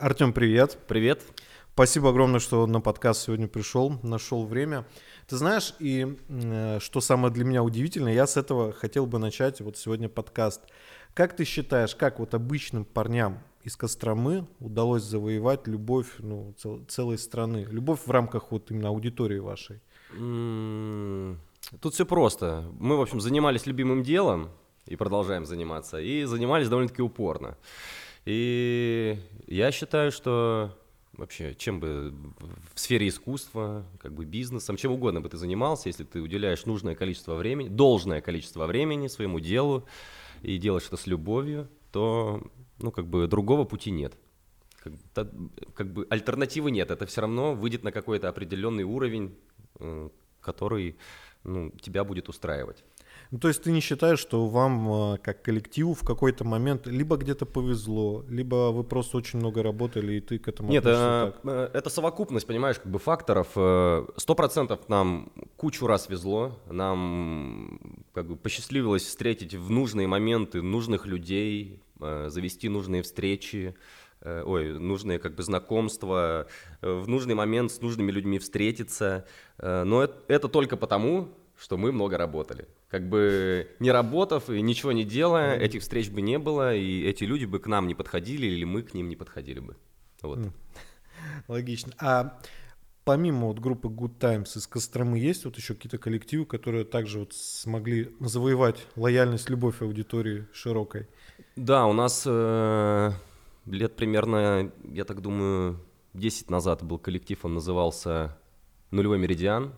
Артём, привет. Привет. Спасибо огромное, что на подкаст сегодня пришел, нашел время. Ты знаешь, и что самое для меня удивительное, я с этого хотел бы начать вот сегодня подкаст. Как ты считаешь, как вот обычным парням из Костромы удалось завоевать любовь целой страны? Любовь в рамках вот именно аудитории вашей? Тут все просто. Мы, в общем, занимались любимым делом и продолжаем заниматься. И занимались довольно-таки упорно. И я считаю, что вообще чем бы в сфере искусства, как бы бизнесом, чем угодно бы ты занимался, если ты уделяешь нужное количество времени, должное количество времени своему делу и делаешь это с любовью, то как бы другого пути нет. Как бы альтернативы нет. Это все равно выйдет на какой-то определенный уровень, который тебя будет устраивать. То есть ты не считаешь, что вам, как коллективу, в какой-то момент либо где-то повезло, либо вы просто очень много работали, и ты к этому относишься? Нет, это совокупность, понимаешь, как бы факторов. 100% нам кучу раз везло, нам как бы посчастливилось встретить в нужные моменты нужных людей, завести нужные встречи, нужные как бы знакомства, в нужный момент с нужными людьми встретиться. Но это только потому, что мы много работали. Как бы не работав и ничего не делая, этих встреч бы не было, и эти люди бы к нам не подходили, или мы к ним не подходили бы. Вот. Логично. А помимо вот группы Good Times из Костромы есть вот еще какие-то коллективы, которые также вот смогли завоевать лояльность, любовь аудитории широкой? Да, у нас лет примерно, я так думаю, 10 назад был коллектив, он назывался «Нулевой меридиан».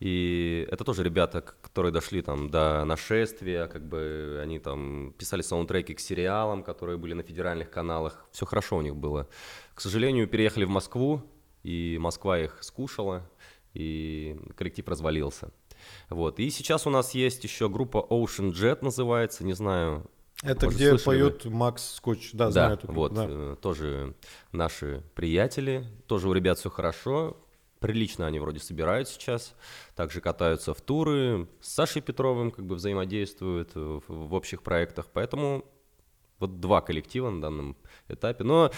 И это тоже ребята, которые дошли там до нашествия, как бы они там писали саундтреки к сериалам, которые были на федеральных каналах. Все хорошо у них было. К сожалению, переехали в Москву, и Москва их скушала, и коллектив развалился. Вот. И сейчас у нас есть еще группа Ocean Jet называется, не знаю. Это может, где поет Макс Скотч, да, знаю эту группу. Да, вот, тоже наши приятели, тоже у ребят все хорошо. Прилично они вроде собирают сейчас, также катаются в туры, с Сашей Петровым как бы взаимодействуют в общих проектах, поэтому вот два коллектива на данном этапе. Но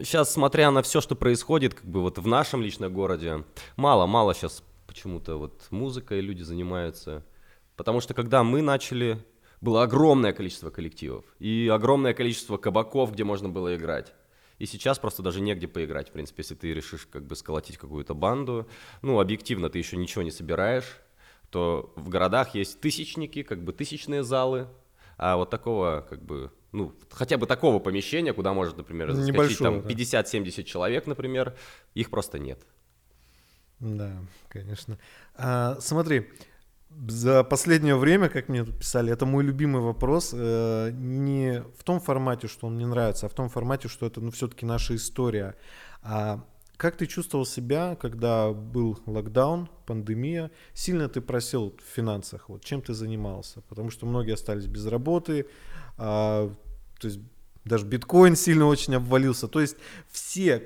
сейчас, смотря на все, что происходит, как бы вот в нашем личном городе, мало сейчас почему-то вот музыкой люди занимаются, потому что когда мы начали, было огромное количество коллективов и огромное количество кабаков, где можно было играть. И сейчас просто даже негде поиграть, в принципе, если ты решишь как бы сколотить какую-то банду. Объективно ты еще ничего не собираешь, то в городах есть тысячники, как бы тысячные залы, а вот такого как бы, хотя бы такого помещения, куда может, например, заскочить небольшого, там 50-70 человек, например, их просто нет. Да, конечно. Смотри, за последнее время, как мне тут писали, это мой любимый вопрос, не в том формате, что он мне нравится, а в том формате, что это все-таки наша история. А как ты чувствовал себя, когда был локдаун, пандемия? Сильно ты просел в финансах? Вот, чем ты занимался? Потому что многие остались без работы, то есть даже биткоин сильно очень обвалился. То есть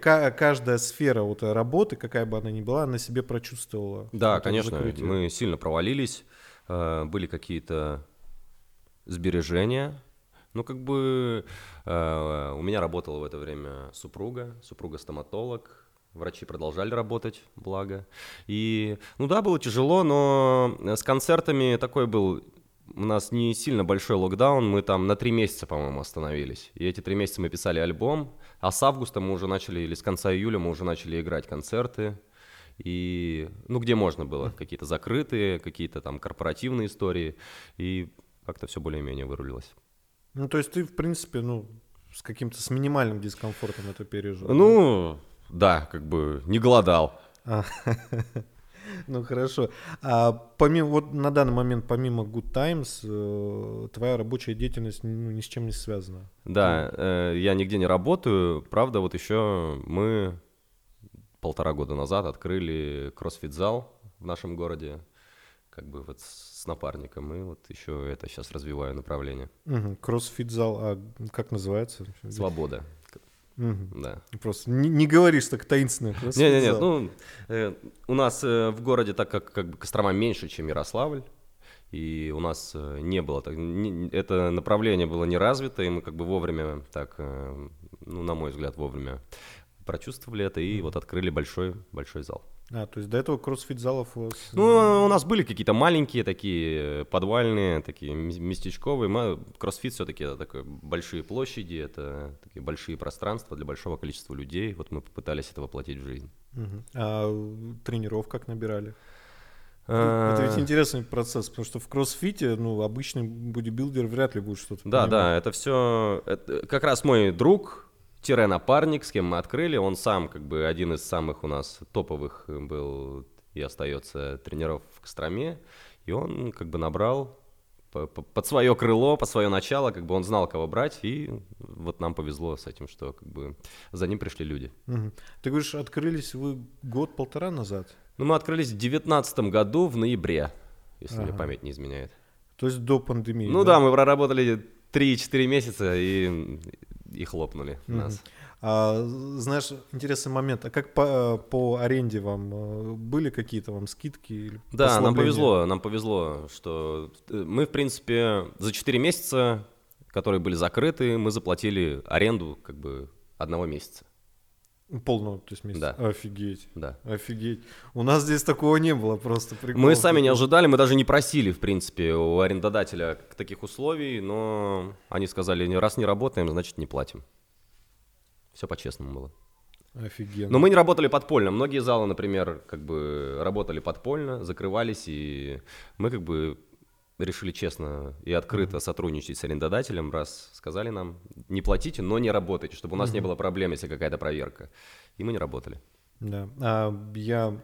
каждая сфера вот работы, какая бы она ни была, она себе прочувствовала. Да, конечно, закрытие. Мы сильно провалились, были какие-то сбережения. У меня работала в это время супруга стоматолог. Врачи продолжали работать, благо. И, было тяжело, но с концертами такой был... У нас не сильно большой локдаун, мы там на 3 месяца, по-моему, остановились. И эти 3 месяца мы писали альбом, а с августа мы уже начали, или с конца июля мы уже начали играть концерты. И, где можно было, какие-то закрытые, какие-то там корпоративные истории. И как-то все более-менее вырулилось. То есть ты, в принципе, с минимальным дискомфортом это пережил? Да, как бы не голодал. Хорошо. А на данный момент, помимо Good Times, твоя рабочая деятельность ни с чем не связана? Да, я нигде не работаю. Правда, вот еще мы 1,5 года назад открыли кроссфит-зал в нашем городе, как бы вот с напарником, и вот еще это сейчас развиваю направление. Кроссфит-зал, а как называется? «Свобода». Да. Просто не говоришь так таинственно. Нет. У нас в городе, так как Кострома меньше, чем Ярославль, и у нас не было, так, это направление было не развито, и мы как бы вовремя, так, ну, на мой взгляд, вовремя прочувствовали это и вот открыли большой зал. А, то есть до этого кроссфит-залов у вас... Ну, у нас были какие-то маленькие такие, подвальные, такие местечковые. Кроссфит все-таки это такие большие площади, это такие большие пространства для большого количества людей. Вот мы попытались это воплотить в жизнь. Угу. А тренеров как набирали? Это ведь интересный процесс, потому что в кроссфите, ну, обычный бодибилдер вряд ли будет что-то понимать. Да, это все... Это как раз мой друг... Тире-напарник, с кем мы открыли, он сам как бы один из самых у нас топовых был и остается тренеров в Костроме, и он как бы набрал под свое крыло, под свое начало, как бы он знал, кого брать, и вот нам повезло с этим, что как бы за ним пришли люди. Угу. Ты говоришь, открылись вы год-полтора назад? Ну, мы открылись в 2019 году в ноябре, если мне память не изменяет. То есть до пандемии? Ну да, мы проработали 3-4 месяца и хлопнули нас. А, знаешь, интересный момент. А как по аренде вам? Были какие-то вам скидки? Да, нам повезло, что мы, в принципе, за 4 месяца, которые были закрыты, мы заплатили аренду как бы одного месяца. Полного, то есть месяца? Да. Офигеть. Да. Офигеть. У нас здесь такого не было, просто прикол. Мы сами не ожидали, мы даже не просили, в принципе, у арендодателя таких условий, но они сказали, раз не работаем, значит не платим. Все по-честному было. Офигенно. Но мы не работали подпольно. Многие залы, например, как бы работали подпольно, закрывались, и мы как бы решили честно и открыто сотрудничать с арендодателем, раз сказали нам, не платите, но не работайте, чтобы у нас не было проблем, если какая-то проверка. И мы не работали. Да. Я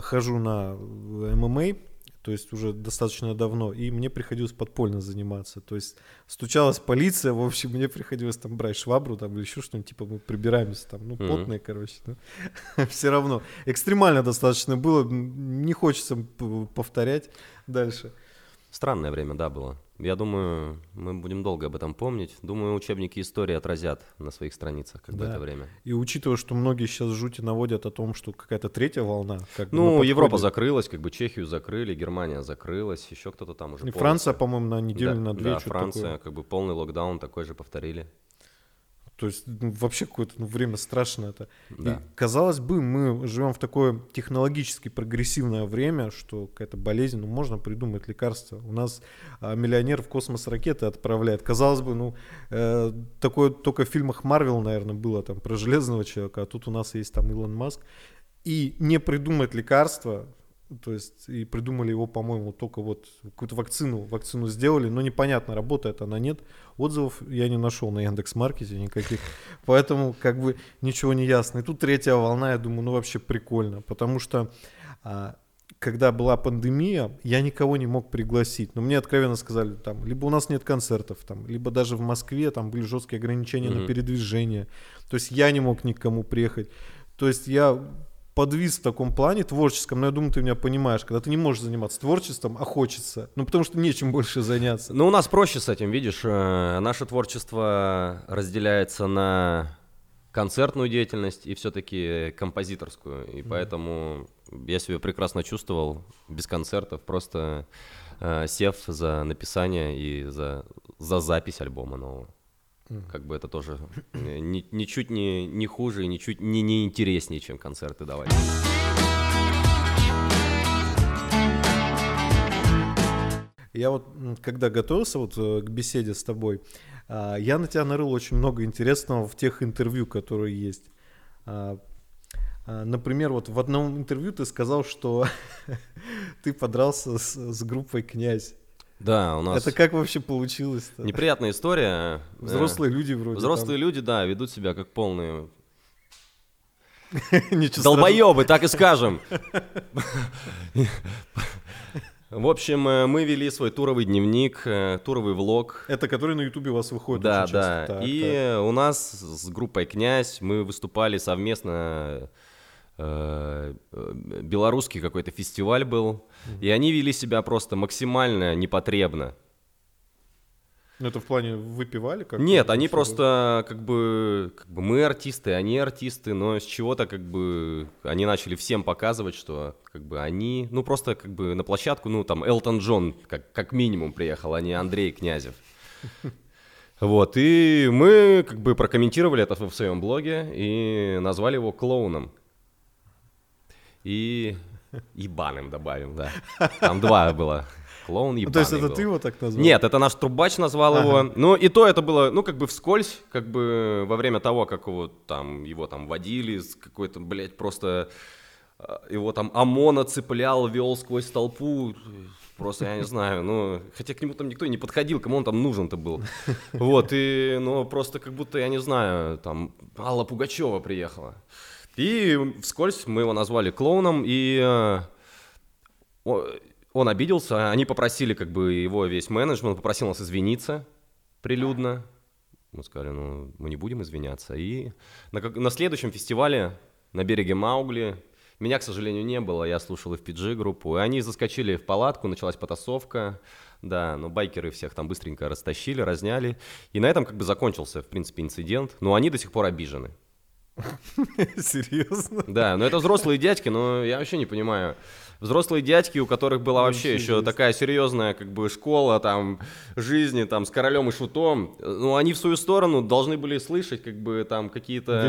хожу на ММА, то есть уже достаточно давно, и мне приходилось подпольно заниматься. То есть стучалась полиция, в общем, мне приходилось там брать швабру там, или еще что-нибудь, типа мы прибираемся там, ну, потные, короче. Да. Все равно. Экстремально достаточно было, не хочется повторять дальше. Странное время, да, было. Я думаю, мы будем долго об этом помнить. Думаю, учебники истории отразят на своих страницах как бы это время. И учитывая, что многие сейчас жути наводят о том, что какая-то третья волна. Как ну, Европа закрылась, как бы Чехию закрыли, Германия закрылась, еще кто-то там уже... И полностью... Франция, по-моему, на неделю, на две. Да, Франция, такое. Как бы полный локдаун такой же повторили. То есть вообще какое-то время страшное это. Да. И, казалось бы, мы живем в такое технологически прогрессивное время, что какая-то болезнь, ну можно придумать лекарство. У нас миллионер в космос ракеты отправляет. Казалось бы, ну такое только в фильмах Марвел, наверное, было там про Железного человека, а тут у нас есть там Илон Маск. И не придумать лекарство, то есть и придумали его, по-моему, только вот какую-то вакцину сделали, но непонятно, работает она, нет. Отзывов я не нашел на Яндекс.Маркете никаких, поэтому как бы ничего не ясно. И тут третья волна, я думаю, ну вообще прикольно, потому что когда была пандемия, я никого не мог пригласить, но мне откровенно сказали, там, либо у нас нет концертов, там, либо даже в Москве там были жесткие ограничения на передвижение, то есть я не мог никому приехать, то есть я... подвис в таком плане творческом, но я думаю, ты меня понимаешь, когда ты не можешь заниматься творчеством, а хочется, ну потому что нечем больше заняться. Ну у нас проще с этим, видишь, наше творчество разделяется на концертную деятельность и все-таки композиторскую, и поэтому я себя прекрасно чувствовал без концертов, просто сев за написание и за запись альбома нового. Как бы это тоже ничуть не хуже и ничуть не интереснее, чем концерты давать. Я вот, когда готовился вот к беседе с тобой, я на тебя нарыл очень много интересного в тех интервью, которые есть. Например, вот в одном интервью ты сказал, что ты подрался с группой «КняZz». Да, у нас... Это как вообще получилось-то? Неприятная история. Взрослые люди вроде. Взрослые там... люди, да, ведут себя как полные... долбоебы, так и скажем. В общем, мы вели свой туровый дневник, туровый влог. Это который на Ютубе у вас выходит очень часто. Да, да. И у нас с группой «КняZz» мы выступали совместно... белорусский какой-то фестиваль был, и они вели себя просто максимально непотребно. Ну, это в плане выпивали? Как нет, они просто как бы мы артисты, они артисты, но с чего-то как бы они начали всем показывать, что как бы они, ну просто как бы на площадку, ну там Элтон Джон как минимум приехал, а не Андрей Князев. Вот, и мы как бы прокомментировали это в своем блоге и назвали его клоуном. И ебаным добавим, да. Там два было. Клоун ебаный. Ну, то есть это был. Ты его так назвал? Нет, это наш трубач назвал его. Ну и то это было, ну как бы вскользь, как бы во время того, как его там водили, с какой-то, блядь, просто его там ОМОНа цеплял, вел сквозь толпу. Просто я не знаю, ну, хотя к нему там никто и не подходил, кому он там нужен-то был. Вот, и, ну, просто как будто, я не знаю, там, Алла Пугачева приехала. И вскользь мы его назвали клоуном, и он обиделся. Они попросили, как бы, его весь менеджмент, попросил нас извиниться прилюдно. Мы сказали, ну, мы не будем извиняться. И на следующем фестивале на береге Маугли меня, к сожалению, не было, я слушал FPG группу, и они заскочили в палатку, началась потасовка, да, но байкеры всех там быстренько растащили, разняли, и на этом как бы закончился, в принципе, инцидент, но они до сих пор обижены. Серьезно? Да, но это взрослые дядьки, но я вообще не понимаю, взрослые дядьки, у которых была вообще еще такая серьезная как бы школа там жизни там с Королем и Шутом, ну они в свою сторону должны были слышать как бы там какие-то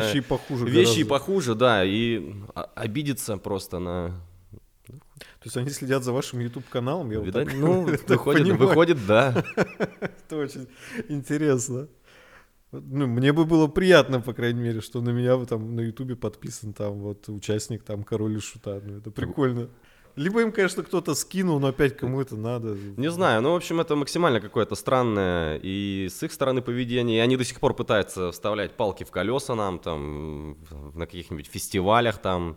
вещи похуже, да, и обидеться просто на. То есть они следят за вашим YouTube-каналом, я видать, вот так, ну выходит, да. Это очень интересно. Ну, мне бы было приятно, по крайней мере, что на меня там на Ютубе подписан там вот участник там Король и Шута, ну это прикольно. Либо им, конечно, кто-то скинул, но опять кому это надо. Не знаю, ну, в общем, это максимально какое-то странное и с их стороны поведение. И они до сих пор пытаются вставлять палки в колеса нам, там, на каких-нибудь фестивалях, там,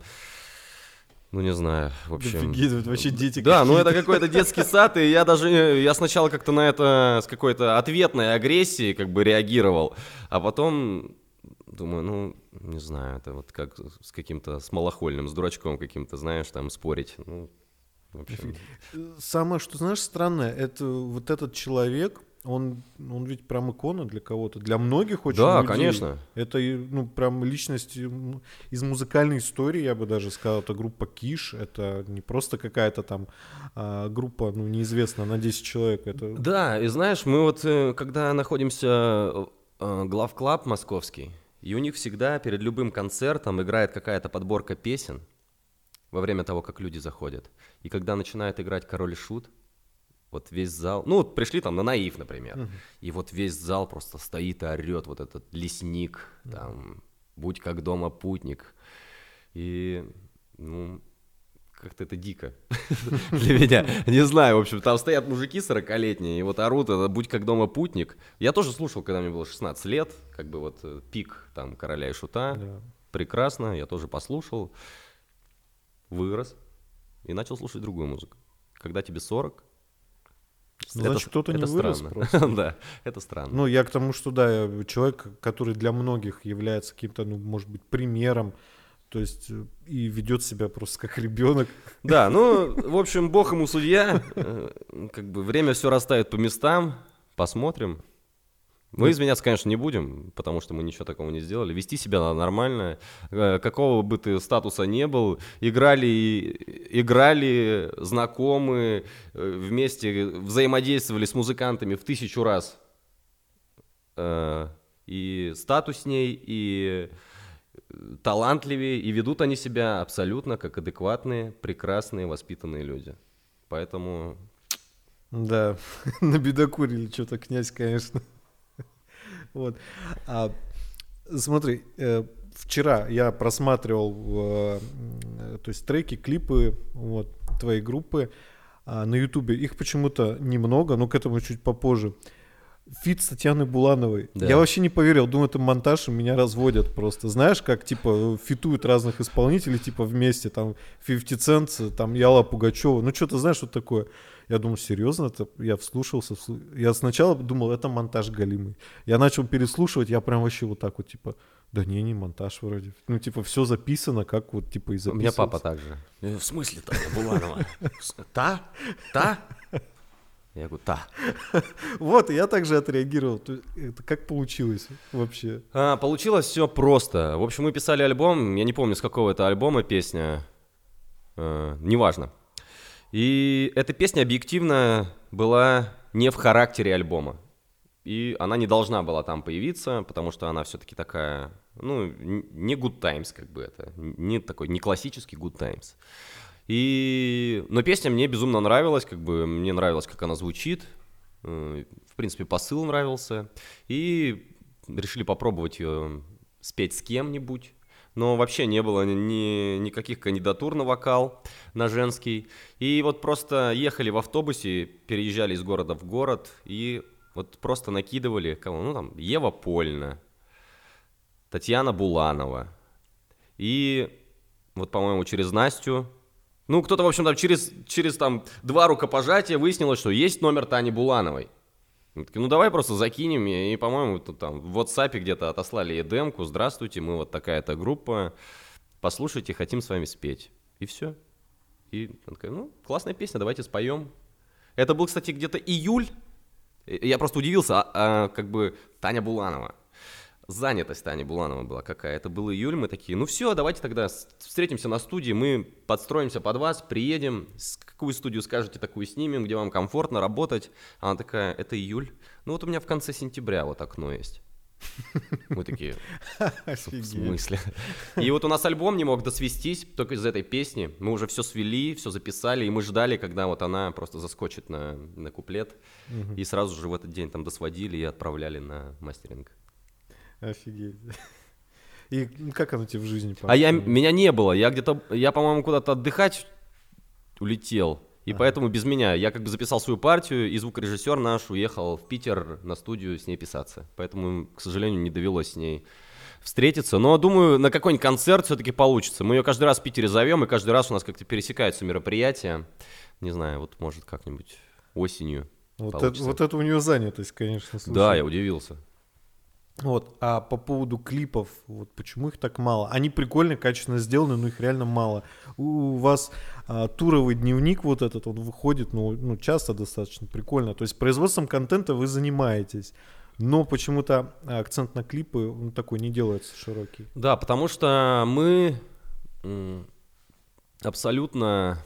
ну, не знаю, в общем. Офигеть, вообще дети какие-то. Да, ну, это какой-то детский сад, и я сначала как-то на это с какой-то ответной агрессией как бы реагировал, а потом думаю, ну, не знаю, это вот как с каким-то, с малохольным, с дурачком каким-то, знаешь, там, спорить. Ну, в общем. Самое, что, знаешь, странное, это вот этот человек, он ведь прям икона для кого-то, для многих очень людей. Да, конечно. Это, ну, прям личность из музыкальной истории, я бы даже сказал, это группа Киш, это не просто какая-то там группа, ну, неизвестная, на 10 человек. Это... Да, и знаешь, мы вот, когда находимся Главклаб московский, и у них всегда перед любым концертом играет какая-то подборка песен во время того, как люди заходят. И когда начинает играть Король и Шут, вот весь зал... Ну, вот пришли там на Наив, например. Uh-huh. И вот весь зал просто стоит и орет. Вот этот лесник, там, будь как дома путник. И, ну, как-то это дико для меня. Не знаю, в общем, там стоят мужики 40-летние, и вот орут, это «Будь как дома путник». Я тоже слушал, когда мне было 16 лет, как бы вот пик там Короля и Шута. Да. Прекрасно, я тоже послушал, вырос и начал слушать другую музыку. Когда тебе 40, ну, это, значит, кто-то не вырос просто. Да, это странно. Ну, я к тому, что да, я человек, который для многих является каким-то, ну, может быть, примером. То есть и ведет себя просто как ребенок. Да, ну, в общем, бог ему судья. Как бы время все расставит по местам. Посмотрим. Мы извиняться, конечно, не будем, потому что мы ничего такого не сделали. Вести себя надо нормально. Какого бы ты статуса не был, играли знакомые, вместе взаимодействовали с музыкантами в 1000 раз. И статусней, и... талантливее, и ведут они себя абсолютно как адекватные, прекрасные, воспитанные люди. Поэтому... Да, набедокурили что-то, князь, конечно. Вот. Смотри, вчера я просматривал, то есть треки, клипы вот, твоей группы на Ютубе. Их почему-то немного, но к этому чуть попозже. Фит с Татьяной Булановой. Да. Я вообще не поверил, думаю, это монтаж, и меня разводят просто. Знаешь, как, типа, фитуют разных исполнителей, типа, вместе, там, 50 Cent, там, Алла Пугачева, ну, что-то, знаешь, что такое. Я думаю, серьезно, это я вслушался. Я сначала думал, это монтаж галимый. Я начал переслушивать, я прям вообще вот так вот, типа, да не монтаж вроде. Ну, типа, все записано, как вот, типа, и записывается. У меня папа также. В смысле Татьяна Буланова? Та? Та? Я говорю, да. Вот, и я также отреагировал. Это как получилось вообще? Получилось все просто. В общем, мы писали альбом. Я не помню, с какого это альбома песня. Неважно. И эта песня объективно была не в характере альбома. И она не должна была там появиться, потому что она все-таки такая, ну, не Good Times, как бы это. Не такой, не классический Good Times. Но песня мне безумно нравилась, как бы мне нравилось, как она звучит. В принципе, посыл нравился. И решили попробовать ее спеть с кем-нибудь. Но вообще не было никаких кандидатур на вокал, на женский. И вот просто ехали в автобусе, переезжали из города в город и вот просто накидывали кого, ну там Ева Польна, Татьяна Буланова. И вот, по-моему, через Настю, ну кто-то, в общем, там через там два рукопожатия выяснилось, что есть номер Тани Булановой. Ну давай просто закинем, и, по-моему, там в WhatsApp где-то отослали демку, здравствуйте, мы вот такая-то группа, послушайте, хотим с вами спеть. И все. И он такой, ну, классная песня, давайте споем. Это был, кстати, где-то июль, я просто удивился, как бы Таня Буланова. Занятость Тани Булановой была какая, это был июль, мы такие, ну все, давайте тогда встретимся на студии, мы подстроимся под вас, приедем, какую студию скажете, такую снимем, где вам комфортно работать. Она такая, это июль, ну вот у меня в конце сентября вот окно есть. Мы такие, в смысле? И вот у нас альбом не мог досвестись только из этой песни, мы уже все свели, все записали, и мы ждали, когда вот она просто заскочит на куплет, и сразу же в этот день там досводили и отправляли на мастеринг. Офигеть. И как оно тебе в жизни помогло? Меня не было. Я, по-моему, куда-то отдыхать улетел. И поэтому без меня. Я как бы записал свою партию, и звукорежиссер наш уехал в Питер на студию с ней писаться. Поэтому, к сожалению, не довелось с ней встретиться. Но, думаю, на какой-нибудь концерт все-таки получится. Мы ее каждый раз в Питере зовем, и каждый раз у нас как-то пересекаются мероприятия. Не знаю, вот может как-нибудь осенью получится. Вот это у нее занятость, конечно. Слушай. Да, я удивился. Вот, а по поводу клипов, вот почему их так мало? Они прикольно, качественно сделаны, но их реально мало. У вас туровый дневник вот этот, он выходит, ну часто достаточно прикольно. То есть производством контента вы занимаетесь, но почему-то акцент на клипы, он такой не делается широкий. Да, потому что мы абсолютно,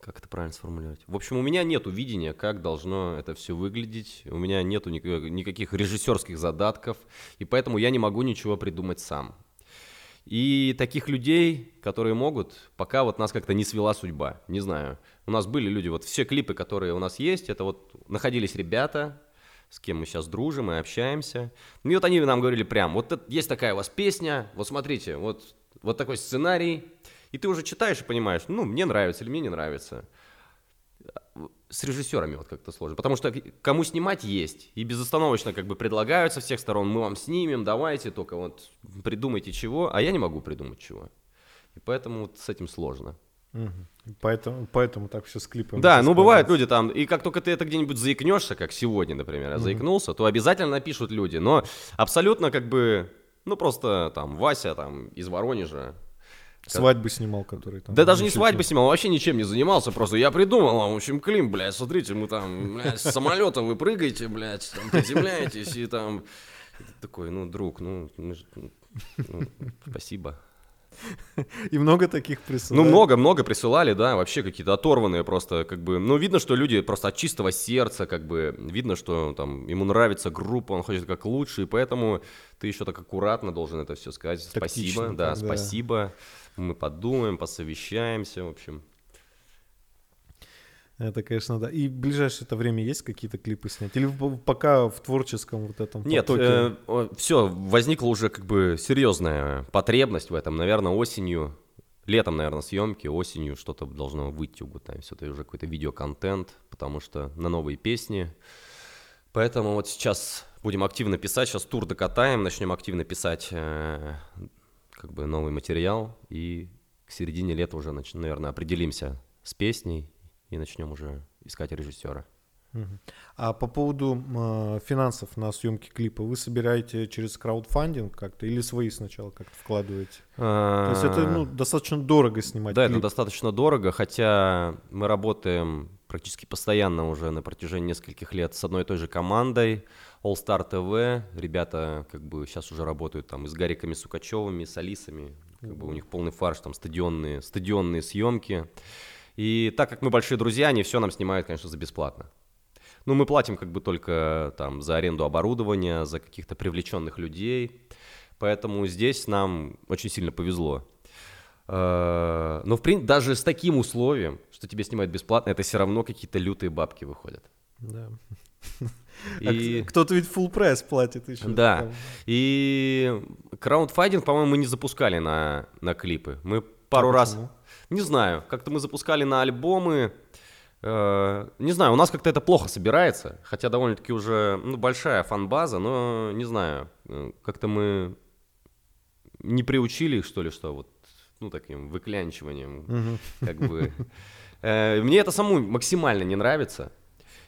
как это правильно сформулировать? В общем, у меня нету видения, как должно это все выглядеть. У меня нету никаких режиссерских задатков, и поэтому я не могу ничего придумать сам. И таких людей, которые могут, пока вот нас как-то не свела судьба. Не знаю. У нас были люди, вот все клипы, которые у нас есть, это вот находились ребята, с кем мы сейчас дружим и общаемся. И вот они нам говорили прям, вот есть такая у вас песня, вот смотрите, вот такой сценарий. И ты уже читаешь и понимаешь, ну, мне нравится или мне не нравится. С режиссерами вот как-то сложно. Потому что кому снимать есть. И безостановочно как бы предлагают со всех сторон. Мы вам снимем, давайте, только вот придумайте чего. А я не могу придумать чего. И поэтому вот с этим сложно. Угу. Поэтому так все с клипом. Да, ну бывают люди там, и как только ты это где-нибудь заикнешься, как сегодня, например, я заикнулся, то обязательно напишут люди. Но абсолютно как бы, ну просто там Вася там из Воронежа, свадьбы снимал, который там... Да даже не свадьбы снимал, вообще ничем не занимался, просто я придумал, а в общем, клим, блядь, смотрите, мы там, блядь, с самолета вы прыгаете, блядь, там приземляетесь, и там... Такой, ну, друг, спасибо. И много таких присылали? Ну, много присылали, да, вообще какие-то оторванные просто, как бы, ну, видно, что люди просто от чистого сердца, как бы, видно, что там ему нравится группа, он хочет как лучше, и поэтому ты еще так аккуратно должен это все сказать. Тактично, спасибо, да, спасибо, мы подумаем, посовещаемся, в общем. Это, конечно, да. И в ближайшее-то время есть какие-то клипы снять? Или пока в творческом вот этом потоке? Нет, все, возникла уже как бы серьезная потребность в этом. Наверное, осенью, летом, наверное, съемки, осенью что-то должно выйти у Good Times. Это уже какой-то видеоконтент, потому что на новые песни. Поэтому вот сейчас будем активно писать, сейчас тур докатаем, начнем активно писать как бы новый материал. И к середине лета уже, наверное, определимся с песней. И начнем уже искать режиссера. А по поводу финансов на съемки клипа, вы собираете через краудфандинг как-то или свои сначала как-то вкладываете? То есть это достаточно дорого снимать клип. Да, это достаточно дорого, хотя мы работаем практически постоянно уже на протяжении нескольких лет с одной и той же командой All Star TV. Ребята как бы сейчас уже работают там и с Гариками Сукачевыми, и с Алисами. Как бы у них полный фарш, там стадионные съемки. И так как мы большие друзья, они все нам снимают, конечно, за бесплатно. Ну, мы платим как бы только там за аренду оборудования, за каких-то привлеченных людей. Поэтому здесь нам очень сильно повезло. Но в принципе даже с таким условием, что тебе снимают бесплатно, это все равно какие-то лютые бабки выходят. Да. И... А кто-то ведь full прайс платит еще. Да. Там. И краундфандинг, по-моему, мы не запускали на клипы. Мы пару раз... Не знаю, как-то мы запускали на альбомы. Не знаю, у нас как-то это плохо собирается. Хотя довольно-таки уже большая фан-база, но не знаю. Как-то мы не приучили их, что ли, что вот таким выклянчиванием, как бы. Мне это саму максимально не нравится.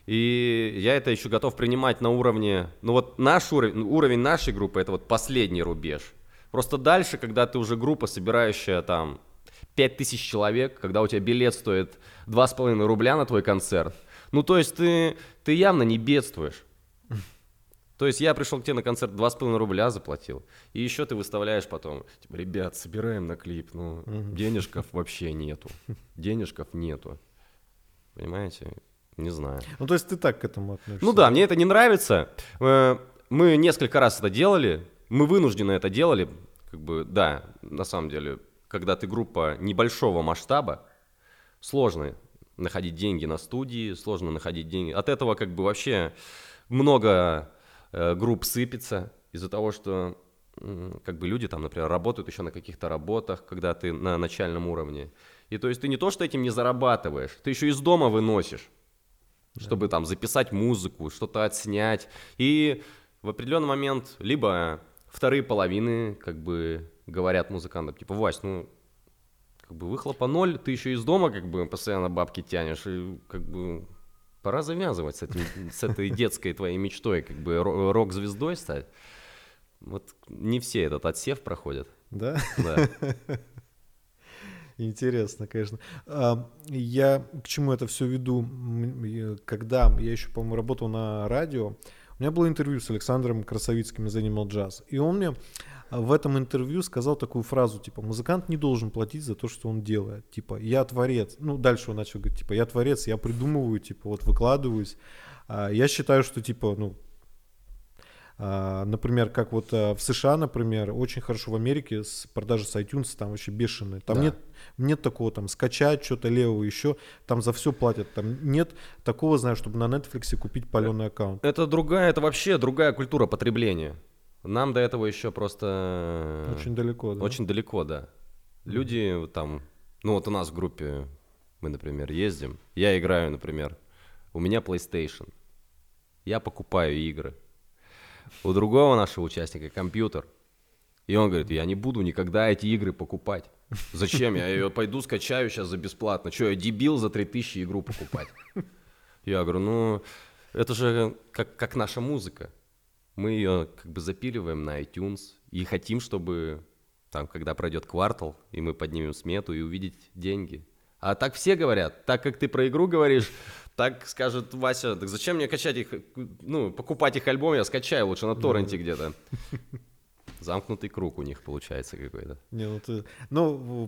И я это еще готов принимать на уровне... Ну вот наш уровень нашей группы — это вот последний рубеж. Просто дальше, когда ты уже группа, собирающая там 5000 человек, когда у тебя билет стоит 2,5 рубля на твой концерт, то есть ты явно не бедствуешь. То есть я пришел к тебе на концерт, 2,5 рубля заплатил, и еще ты выставляешь потом, типа, ребят, собираем на клип, денежков вообще нету, понимаете, не знаю. То есть ты так к этому относишься? Ну да, мне это не нравится, мы несколько раз это делали, мы вынуждены это делали, как бы, да, на самом деле, когда ты группа небольшого масштаба, сложно находить деньги на студии, сложно находить деньги, от этого как бы вообще много... групп сыпется из-за того, что как бы люди там, например, работают еще на каких-то работах, когда ты на начальном уровне. И то есть ты не то, что этим не зарабатываешь, ты еще из дома выносишь, чтобы там записать музыку, что-то отснять. И в определенный момент либо вторые половины как бы говорят музыкантам, типа, Вась, как бы выхлопа ноль, ты еще из дома как бы постоянно бабки тянешь и как бы... Пора завязывать с этой детской твоей мечтой, как бы рок-звездой стать. Вот не все этот отсев проходят. Да? Да. Интересно, конечно. Я к чему это все веду? Когда я еще, по-моему, работал на радио, у меня было интервью с Александром Красовицким из Animal Jazz. И он мне в этом интервью сказал такую фразу, типа, музыкант не должен платить за то, что он делает. Типа, я творец. Дальше он начал говорить, типа, я творец, я придумываю, типа, вот выкладываюсь. Я считаю, что, типа, например, как вот в США, например, очень хорошо в Америке с продажи с iTunes, там вообще бешеные. Там нет такого, там, скачать что-то левого еще, там за все платят. Там нет такого, знаешь, чтобы на Netflix купить паленый аккаунт. Это вообще другая культура потребления. Нам до этого еще просто... Очень далеко, да? Очень далеко, да. Люди там... Вот у нас в группе мы, например, ездим. Я играю, например. У меня PlayStation. Я покупаю игры. У другого нашего участника компьютер. И он говорит, я не буду никогда эти игры покупать. Зачем? Я ее пойду скачаю сейчас за бесплатно. Че, я дебил за 3000 игру покупать? Я говорю, это же как наша музыка. Мы ее как бы запиливаем на iTunes и хотим, чтобы там, когда пройдет квартал, и мы поднимем смету и увидеть деньги. А так все говорят, так как ты про игру говоришь, так скажет Вася, так зачем мне качать их, покупать их альбом, я скачаю лучше на торренте где-то. Замкнутый круг у них получается какой-то.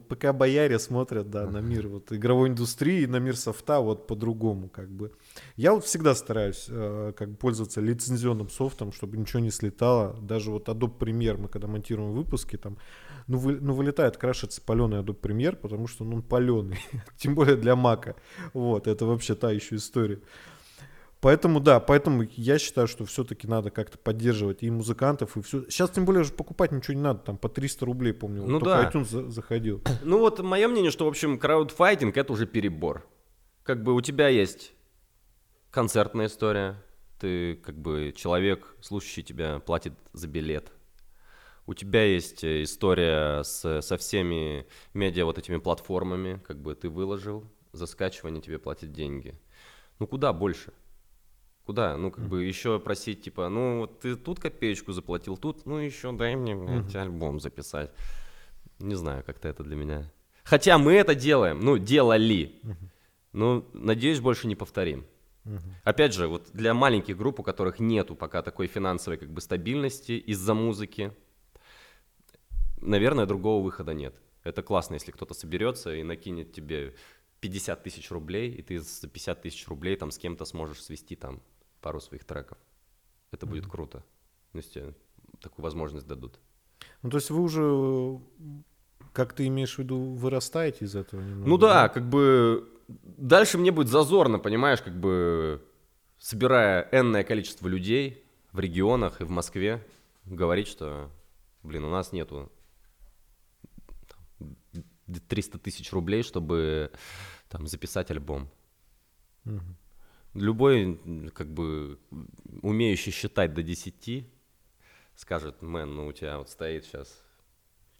Пока бояре смотрят, да, на мир вот игровой индустрии, на мир софта вот по-другому как бы. Я вот всегда стараюсь пользоваться лицензионным софтом, чтобы ничего не слетало. Даже вот Adobe Premiere мы когда монтируем выпуски, там, вылетает, крашится паленый Adobe Premiere, потому что он паленый, тем более для Мака. Вот, это вообще та еще история. Поэтому я считаю, что все-таки надо как-то поддерживать и музыкантов, и все. Сейчас, тем более, уже покупать ничего не надо, там по 300 рублей, помню, только iTunes заходил. Мое мнение, что, в общем, краудфандинг — это уже перебор. Как бы у тебя есть концертная история, ты, как бы, человек, слушающий тебя, платит за билет. У тебя есть история со всеми медиа вот этими платформами, как бы ты выложил, за скачивание тебе платят деньги. Куда больше? Куда? Еще просить, типа, вот ты тут копеечку заплатил, тут, еще дай мне альбом записать. Не знаю, как-то это для меня. Хотя мы это делаем, делали. Ну, надеюсь, больше не повторим. Угу. Опять же, вот для маленьких групп, у которых нету пока такой финансовой как бы стабильности из-за музыки, наверное, другого выхода нет. Это классно, если кто-то соберется и накинет тебе 50 тысяч рублей, и ты за 50 тысяч рублей там с кем-то сможешь свести там пару своих треков. Это будет круто, если такую возможность дадут. Ну, то есть вы уже, как ты имеешь в виду, вырастаете из этого немного? Ну да, как бы дальше мне будет зазорно, понимаешь, как бы собирая энное количество людей в регионах и в Москве, говорить, что, блин, у нас нету 300 тысяч рублей, чтобы там записать альбом. Угу. Любой, как бы, умеющий считать до 10, скажет: мэн, ну у тебя вот стоит сейчас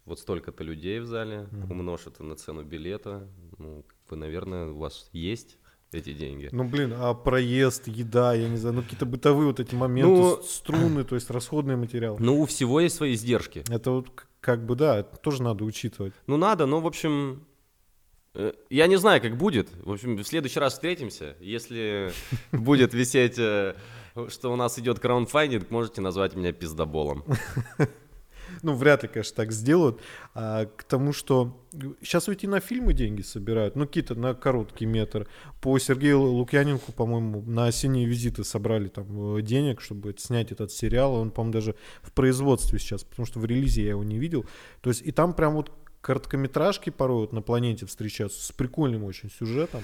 вот столько-то людей в зале, умножь это на цену билета, ну, как бы, наверное, у вас есть эти деньги. Ну, блин, а проезд, еда, я не знаю, ну, какие-то бытовые вот эти моменты, ну, струны, то есть расходный материал. Ну, у всего есть свои издержки. Это вот как бы, да, это тоже надо учитывать. Ну, надо, но, в общем... Я не знаю, как будет. В общем, в следующий раз встретимся. Если будет висеть, что у нас идет краундфандинг, можете назвать меня пиздоболом. Ну, вряд ли, конечно, так сделают. К тому, что сейчас ведь и на фильмы деньги собирают. Ну, какие-то на короткий метр. По Сергею Лукьяненку, по-моему, на «Осенние визиты» собрали там денег, чтобы снять этот сериал. Он, по-моему, даже в производстве сейчас, потому что в релизе я его не видел. То есть и там прям вот короткометражки порой вот на планете встречаются с прикольным очень сюжетом.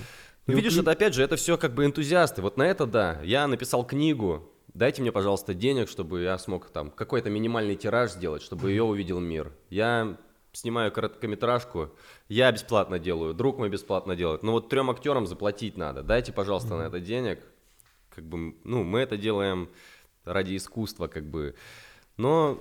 И видишь, вот... это опять же, это все как бы энтузиасты. Вот на это да. Я написал книгу. Дайте мне, пожалуйста, денег, чтобы я смог там какой-то минимальный тираж сделать, чтобы ее увидел мир. Я снимаю короткометражку, я бесплатно делаю, друг мой бесплатно делает. Но вот 3 актерам заплатить надо. Дайте, пожалуйста, на это денег. Как бы, ну, мы это делаем ради искусства, как бы. Но...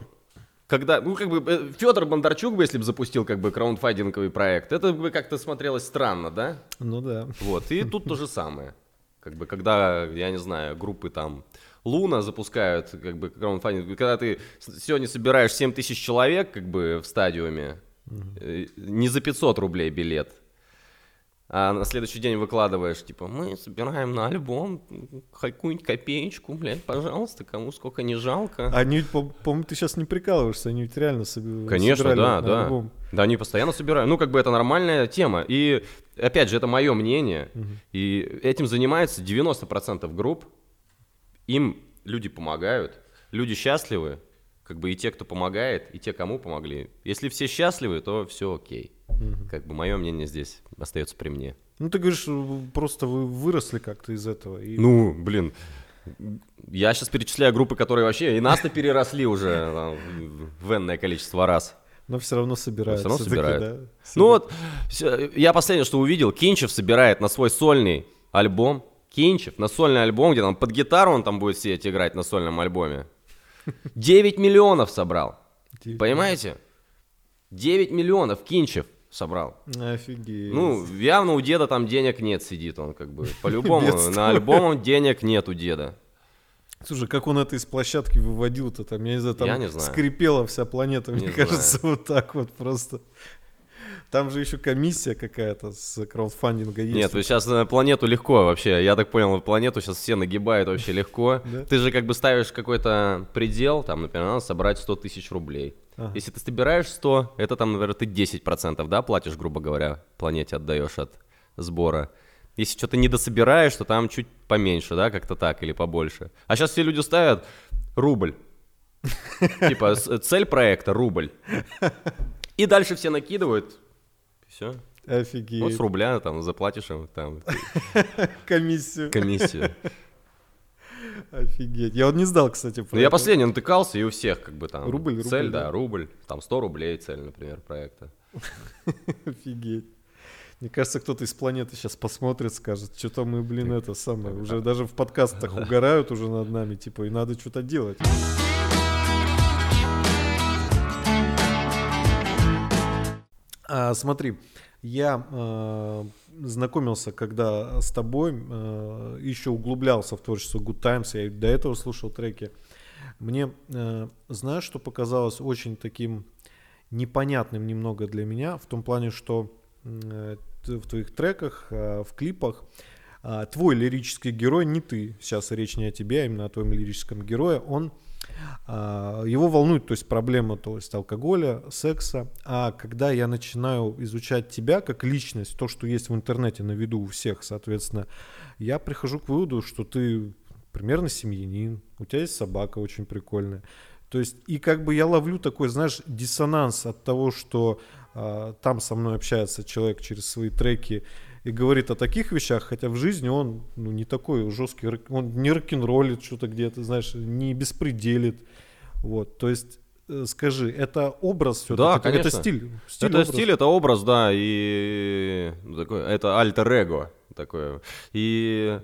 Когда, ну, как бы, Федор Бондарчук бы, если бы запустил, как бы, краундфандинговый проект, это бы как-то смотрелось странно, да? Ну да. Вот, и тут то же самое. Как бы, когда, я не знаю, группы там «Луна» запускают, как бы, краундфандинг, когда ты сегодня собираешь 7 тысяч человек, как бы, в стадиуме, не за 500 рублей билет, а на следующий день выкладываешь, типа, мы собираем на альбом какую-нибудь копеечку, блядь, пожалуйста, кому сколько не жалко. Они, по-моему, ты сейчас не прикалываешься, они ведь реально собирают. Конечно, да, да. Альбом. Да, они постоянно собирают. Ну, как бы это нормальная тема. И, опять же, это мое мнение. Угу. И этим занимается 90% групп. Им люди помогают, люди счастливы. Как бы и те, кто помогает, и те, кому помогли. Если все счастливы, то все окей. Как бы мое мнение здесь остается при мне. Ну, ты говоришь, просто вы выросли как-то из этого. И... Ну, блин, я сейчас перечисляю группы, которые вообще и нас-то переросли уже в энное количество раз. Но все равно собирают. Все равно собирают. Ну вот, я последнее, что увидел, Кинчев собирает на свой сольный альбом. Кинчев на сольный альбом, где там под гитару он там будет сидеть играть на сольном альбоме. 9 миллионов собрал. Понимаете? 9 миллионов Кинчев собрал. Офигеть. Ну, явно у деда там денег нет, сидит он как бы. По-любому, на альбом денег нет у деда. Слушай, как он это из площадки выводил-то там, я не знаю, там скрипела вся планета, мне кажется, вот так вот просто. Там же еще комиссия какая-то с краудфандинга есть. Нет, сейчас на планету легко вообще. Я так понял, планету сейчас все нагибают вообще легко. Ты же как бы ставишь какой-то предел, там, например, надо собрать 100 тысяч рублей. Если ты собираешь 100, это там, наверное, ты 10%, да, платишь, грубо говоря, планете отдаешь от сбора. Если что-то недособираешь, то там чуть поменьше, да, как-то так или побольше. А сейчас все люди ставят рубль. Типа цель проекта – рубль. И дальше все накидывают. Все. Офигеть. Вот с рубля там заплатишь им там. Комиссию. Офигеть. Я вот не знал, кстати, про это. Я последний натыкался, и у всех как бы там рубль, цель, рубль, да, рубль. Там 100 рублей цель, например, проекта. Офигеть. Мне кажется, кто-то из планеты сейчас посмотрит, скажет, что-то мы, блин, это самое. Уже даже в подкастах угорают уже над нами, типа, и надо что-то делать. Смотри, я знакомился, когда с тобой, еще углублялся в творчество Good Times, я до этого слушал треки. Мне, знаешь, что показалось очень таким непонятным немного для меня, в том плане, что в твоих треках, в клипах твой лирический герой, не ты, сейчас речь не о тебе, а именно о твоем лирическом герое, он, его волнует, то есть проблема, то есть алкоголя, секса. А когда я начинаю изучать тебя как личность, то, что есть в интернете на виду у всех, соответственно, я прихожу к выводу, что ты примерно семьянин, у тебя есть собака очень прикольная. То есть и как бы я ловлю такой, знаешь, диссонанс от того, что там со мной общается человек через свои треки и говорит о таких вещах, хотя в жизни он не такой жесткий, он не рок-н-роллит что-то где-то, знаешь, не беспределит. Вот, то есть скажи, это образ все-таки? Да, конечно. Это стиль, это образ. Стиль, это образ, да, и это альтер-эго такое. И,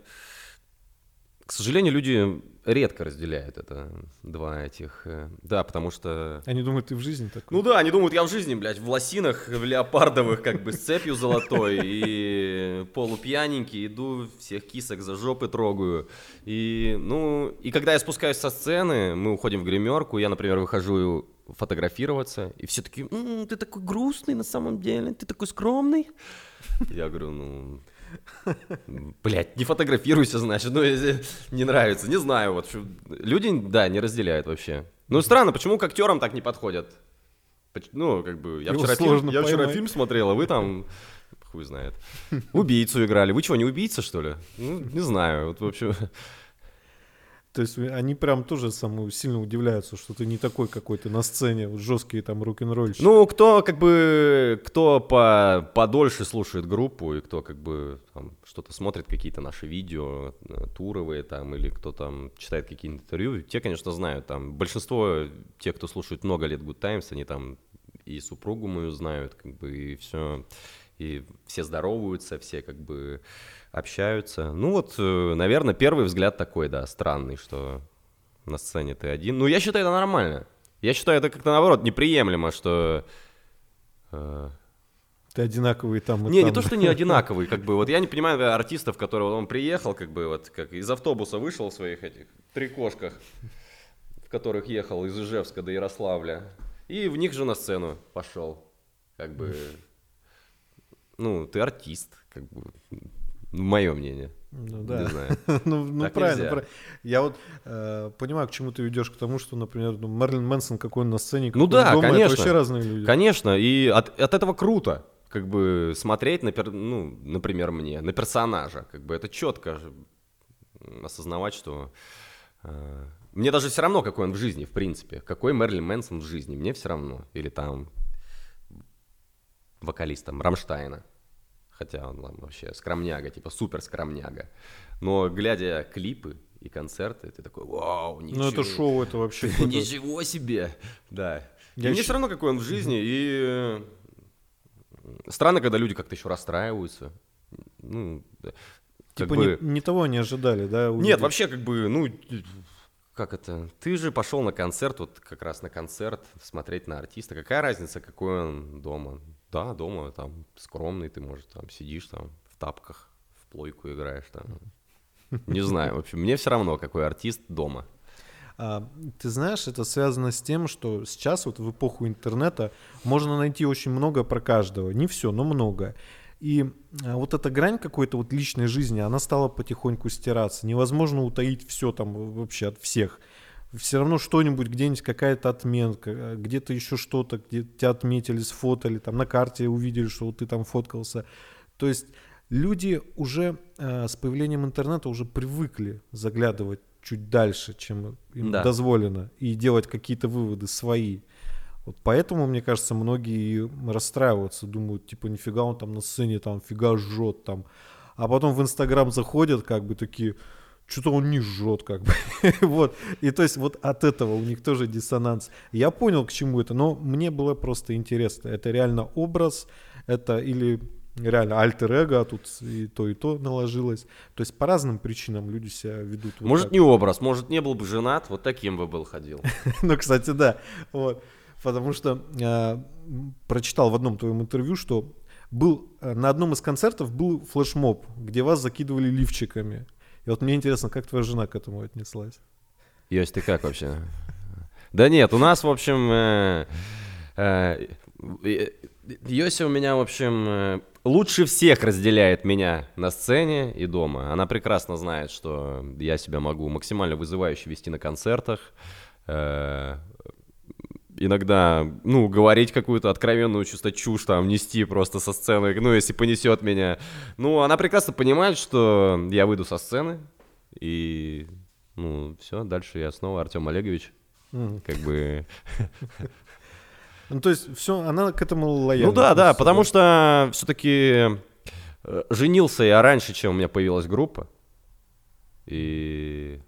к сожалению, люди редко разделяют это, два этих, да, потому что... Они думают, ты в жизни такой. Ну да, они думают, я в жизни, блядь, в лосинах, в леопардовых, как бы, с цепью золотой, и полупьяненький, иду, всех кисок за жопы трогаю, и, ну, и когда я спускаюсь со сцены, мы уходим в гримерку, я, например, выхожу фотографироваться, и все такие, ты такой грустный на самом деле, ты такой скромный, я говорю, ну... Блять, не фотографируйся, значит, ну не нравится, не знаю, вот люди, да, не разделяют вообще. Ну странно, почему к актерам так не подходят? Ну как бы я вчера фильм смотрел, а вы там хуй знает, убийцу играли, вы чего, не убийца что ли? Ну не знаю, вот вообще. То есть они прям тоже сильно удивляются, что ты не такой какой-то на сцене, вот жесткие там рок-н-ролльщики. Ну, кто как бы, подольше слушает группу, и кто как бы там, что-то смотрит, какие-то наши видео, туровые там, или кто там читает какие-то интервью, те, конечно, знают там. Большинство тех, кто слушает много лет Good Times, они там и супругу мою знают, как бы, и все... И все здороваются, все как бы общаются. Ну вот, наверное, первый взгляд такой, да, странный, что на сцене ты один. Ну, я считаю, это нормально. Я считаю, это как-то, наоборот, неприемлемо, что... Ты одинаковый там и не, там. Не то, что не одинаковый, как бы, вот я не понимаю артистов, которые, он приехал, как бы, вот, как из автобуса вышел в своих этих трикошках, в которых ехал из Ижевска до Ярославля, и в них же на сцену пошел, как бы... Ну, ты артист, как бы, мое мнение. Ну да, не знаю. Ну правильно. Я вот понимаю, к чему ты ведешь, к тому, что, например, Мерлин Мэнсон, какой он на сцене, какой он дома, конечно, это вообще разные люди. Конечно, и от этого круто, как бы, смотреть, например, мне, на персонажа, как бы, это четко осознавать, что... Мне даже все равно, какой он в жизни, в принципе, какой Мерлин Мэнсон в жизни, мне все равно, или там... вокалистом Рамштайна, хотя он там вообще скромняга, типа супер скромняга, но глядя клипы и концерты, ты такой, вау, ничего. Ну это шоу, это вообще ничего себе, да. Мне все равно, какой он в жизни, и странно, когда люди как-то еще расстраиваются, ну типа не того не ожидали, да? Нет, вообще как бы, ну как это? Ты же пошел на концерт, вот как раз на концерт, смотреть на артиста. Какая разница, какой он дома? Да, дома там скромный, ты, может, там сидишь там в тапках, в плойку играешь там. Не знаю, в общем, мне все равно, какой артист дома. Ты знаешь, это связано с тем, что сейчас вот в эпоху интернета можно найти очень много про каждого. Не все, но много. И вот эта грань какой-то вот личной жизни, она стала потихоньку стираться. Невозможно утаить все там вообще от всех. Все равно что-нибудь, где-нибудь какая-то отменка, где-то еще что-то, где тебя отметили, сфотали, там на карте увидели, что вот ты там фоткался. То есть люди уже с появлением интернета уже привыкли заглядывать чуть дальше, чем им дозволено, и делать какие-то выводы свои. Вот поэтому, мне кажется, многие расстраиваются, думают, типа, нифига он там на сцене, там, фига жжет, там. А потом в Инстаграм заходят, как бы, такие, что-то он не жжет, как бы. Вот. И то есть вот от этого у них тоже диссонанс. Я понял, к чему это, но мне было просто интересно. Это реально образ, это или реально альтер-эго, а тут и то наложилось. То есть по разным причинам люди себя ведут. Вот может, так. Не образ, может, не был бы женат, вот таким бы был ходил. Ну, кстати, да, вот. Потому что прочитал в одном твоем интервью, что на одном из концертов был флешмоб, где вас закидывали лифчиками. И вот мне интересно, как твоя жена к этому отнеслась? Йось, ты как вообще? Да нет, у нас, в общем... Йоси у меня, в общем... лучше всех разделяет меня на сцене и дома. Она прекрасно знает, что я себя могу максимально вызывающе вести на концертах. Иногда, ну, говорить какую-то откровенную чушь там, нести просто со сцены, ну, если понесет меня. Ну, она прекрасно понимает, что я выйду со сцены, и, ну, все, дальше я снова Артём Олегович. Как бы... Ну, то есть, все, она к этому лояльна. Ну, да, да, потому что все-таки женился я раньше, чем у меня появилась группа, и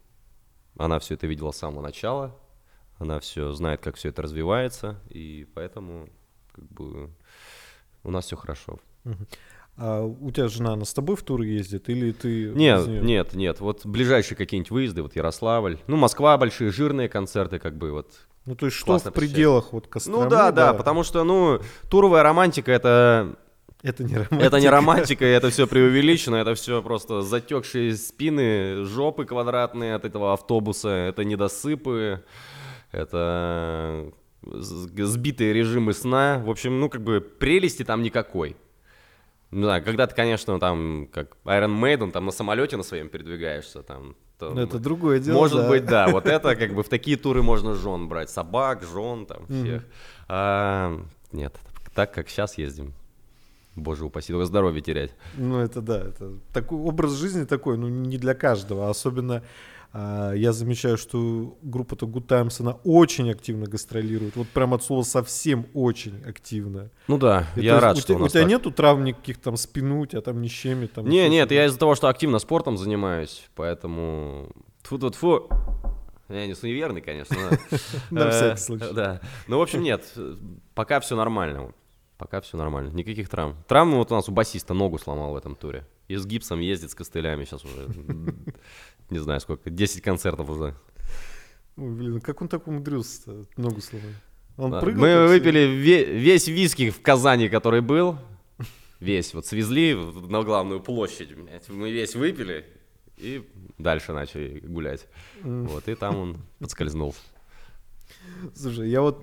она все это видела с самого начала. Она все знает, как все это развивается, и поэтому как бы у нас все хорошо. А у тебя жена, она с тобой в тур ездит, или ты... Нет. Вот ближайшие какие-нибудь выезды, вот Ярославль, ну, Москва, большие жирные концерты, как бы вот. Ну, то есть что в пределах вот Костромы? Ну, да, потому что, ну, туровая романтика — это... Это не романтика. Это не романтика, это все преувеличено, это все просто затекшие спины, жопы квадратные от этого автобуса, это недосыпы. Это сбитые режимы сна. В общем, ну, как бы прелести там никакой. Ну, да, когда ты, конечно, там, как Iron Maiden, там на самолете на своем передвигаешься. Там, там... Это другое дело. Может быть, да. Вот это как бы в такие туры можно жен брать. Собак, жен, там, всех. Нет, так как сейчас ездим. Боже упаси, только здоровье терять. Ну, это да. Это такой образ жизни такой, ну, не для каждого. Особенно... Я замечаю, что группа-то Good Times, она очень активно гастролирует. Вот прям от слова совсем очень активно. Ну да, и я рад, что у нас тебя так. Нету травм никаких, там, спину, у тебя там не щемит? Там, нет, я из-за того, что активно спортом занимаюсь, поэтому... Тьфу-тьфу-тьфу. Я не суеверный, конечно. На всякий случай. Да. Ну, в общем, нет, пока все нормально. Пока все нормально, никаких травм. Травмы вот у нас у басиста ногу сломал в этом туре. И с гипсом ездит, с костылями сейчас уже... Не знаю сколько, 10 концертов уже. Ой, блин, как он так умудрился ногу сломать? Он да. Прыгал? Мы выпили весь виски в Казани, который был. Весь, вот свезли на главную площадь, блядь. Мы весь выпили и дальше начали гулять. Вот, и там он подскользнул. Слушай, я вот...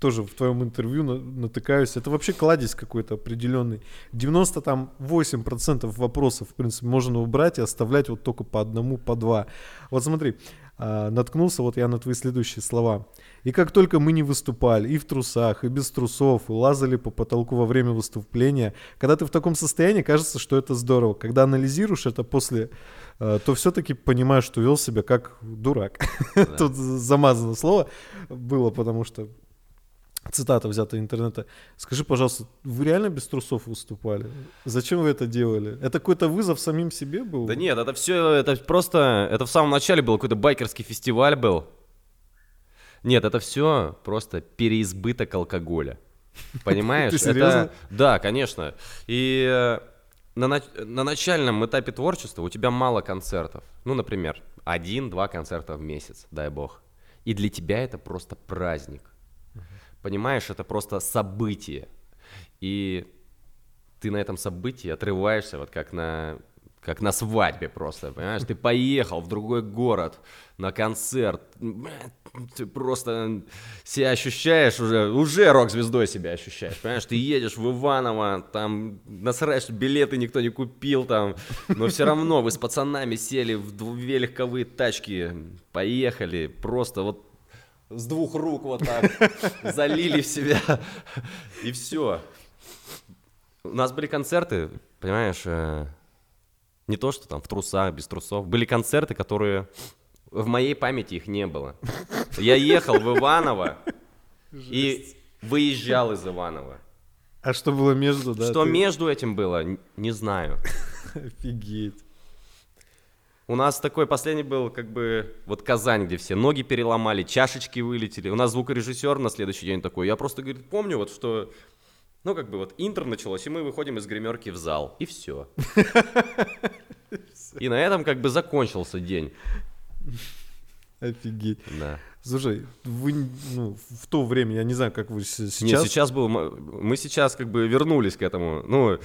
тоже в твоем интервью натыкаюсь. Это вообще кладезь какой-то определенный. 98% вопросов, в принципе, можно убрать и оставлять вот только по одному, по два. Вот смотри, наткнулся вот я на твои следующие слова. И как только мы не выступали, и в трусах, и без трусов, и лазали по потолку во время выступления, когда ты в таком состоянии, кажется, что это здорово. Когда анализируешь это после, то все-таки понимаешь, что вел себя как дурак. Да. Тут замазано слово было, потому что цитата взята из интернета. Скажи, пожалуйста, вы реально без трусов выступали? Зачем вы это делали? Это какой-то вызов самим себе был? Да нет, это все, это просто, это в самом начале был какой-то байкерский фестиваль был. Нет, это все просто переизбыток алкоголя. Понимаешь? Ты серьезно? Да, конечно. И на начальном этапе творчества у тебя мало концертов. Ну, например, 1-2 концерта в месяц, дай бог. И для тебя это просто праздник. Понимаешь, это просто событие, и ты на этом событии отрываешься вот как на свадьбе просто, понимаешь? Ты поехал в другой город на концерт, ты просто себя ощущаешь уже рок-звездой себя ощущаешь, понимаешь? Ты едешь в Иваново, там насрать, что билеты никто не купил там, но все равно вы с пацанами сели в 2 легковые тачки, поехали, просто вот с 2 рук вот так залили в себя, и все. У нас были концерты, понимаешь, не то, что там в трусах, без трусов. Были концерты, которые в моей памяти их не было. Я ехал в Иваново и выезжал из Иваново. А что было между, да? Что между этим было, не знаю. Офигеть. У нас такой последний был, как бы, вот Казань, где все ноги переломали, чашечки вылетели. У нас звукорежиссер на следующий день такой. Я просто, говорит, помню, вот что, ну, как бы, вот интро началось, и мы выходим из гримерки в зал. И все. И на этом, как бы, закончился день. Офигеть. Да. Слушай, вы, ну, в то время, я не знаю, как вы сейчас... Нет, сейчас был, мы сейчас, как бы, вернулись к этому, ну...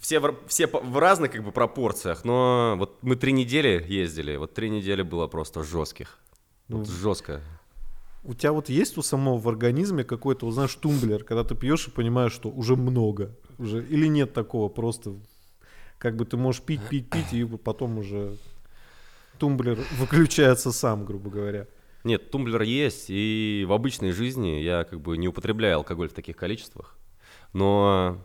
Все в разных, как бы, пропорциях, но вот мы 3 недели ездили, вот 3 недели было просто жестких, вот жестко. У тебя вот есть у самого в организме какой-то, вот, знаешь, тумблер, когда ты пьешь и понимаешь, что уже много? Уже, или нет такого? Просто как бы ты можешь пить, и потом уже тумблер выключается сам, грубо говоря. Нет, тумблер есть, и в обычной жизни я как бы не употребляю алкоголь в таких количествах. Но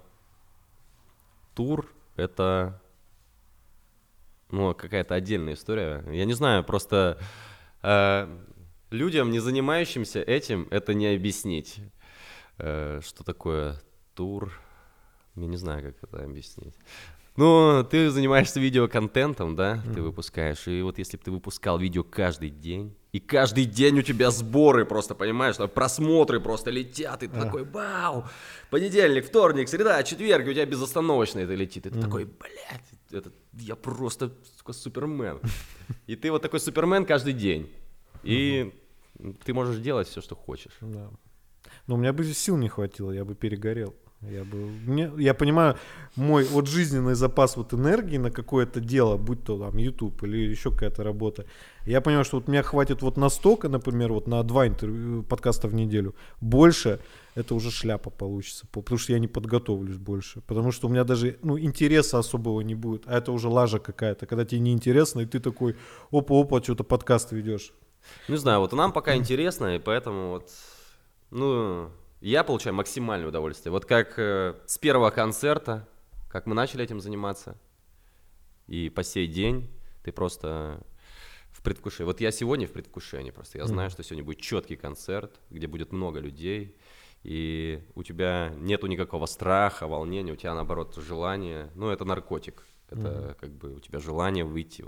тур — это, ну, какая-то отдельная история. Я не знаю, просто... людям, не занимающимся этим, это не объяснить. Что такое тур? Я не знаю, как это объяснить. Ну, ты занимаешься видеоконтентом, да? Ты выпускаешь. И вот если бы ты выпускал видео каждый день, и каждый день у тебя сборы просто, понимаешь? Просмотры просто летят, и ты такой, вау! Понедельник, вторник, среда, четверг, и у тебя безостановочно это летит. И ты такой, блядь, это, я просто супермен. И ты вот такой супермен каждый день. И ты можешь делать все, что хочешь. Да. Но у меня бы сил не хватило, я бы перегорел. Я понимаю, мой вот жизненный запас вот энергии на какое-то дело, будь то там YouTube или еще какая-то работа, я понимаю, что вот меня хватит вот настолько, например, вот на 2 подкаста в неделю. Больше это уже шляпа получится, потому что я не подготовлюсь больше, потому что у меня даже, ну, интереса особого не будет, а это уже лажа какая-то, когда тебе неинтересно, и ты такой, опа-опа, что-то подкаст ведешь. Не знаю, вот нам пока интересно, и поэтому вот, ну, я получаю максимальное удовольствие. Вот как с первого концерта, как мы начали этим заниматься, и по сей день ты просто в предвкушении. Вот я сегодня в предвкушении просто, я знаю, что сегодня будет четкий концерт, где будет много людей, и у тебя нету никакого страха, волнения, у тебя, наоборот, желание, ну, это наркотик, это как бы у тебя желание выйти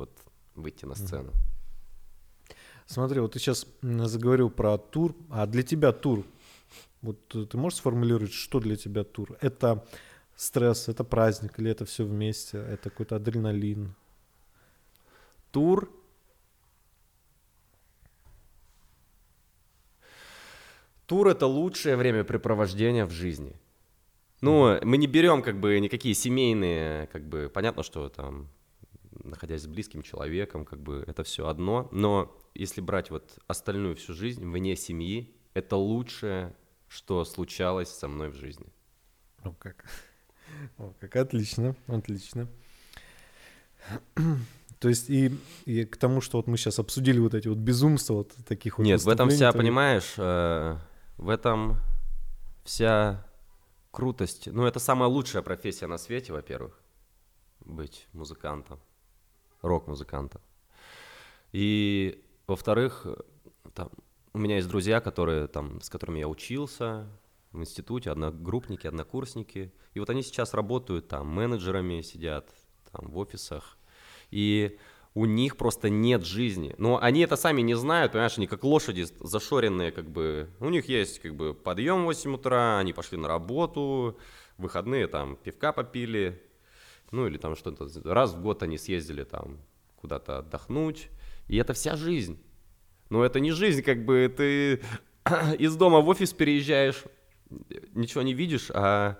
на сцену. Смотри, вот ты сейчас заговорил про тур, а для тебя тур, вот ты можешь сформулировать, что для тебя тур? Это стресс, это праздник или это все вместе, это какой-то адреналин? Тур? Тур — это лучшее времяпрепровождение в жизни. Ну, мы не берем как бы никакие семейные, как бы, понятно, что там... находясь с близким человеком, как бы это все одно, но если брать вот остальную всю жизнь вне семьи, это лучшее, что случалось со мной в жизни. О, как отлично. То есть и к тому, что вот мы сейчас обсудили вот эти вот безумства, вот таких вот. Нет, в этом вся, понимаешь, в этом вся крутость. Ну, это самая лучшая профессия на свете, во-первых, быть музыкантом. Рок-музыканта. И, во-вторых, там, у меня есть друзья, которые, там, с которыми я учился в институте, одногруппники, однокурсники. И вот они сейчас работают там менеджерами, сидят там в офисах. И у них просто нет жизни. Но они это сами не знают, понимаешь, они как лошади зашоренные, как бы. У них есть как бы подъем в 8 утра, они пошли на работу, в выходные там пивка попили. Ну, или там что-то, раз в год они съездили там куда-то отдохнуть, и это вся жизнь. Но это не жизнь, как бы ты из дома в офис переезжаешь, ничего не видишь, а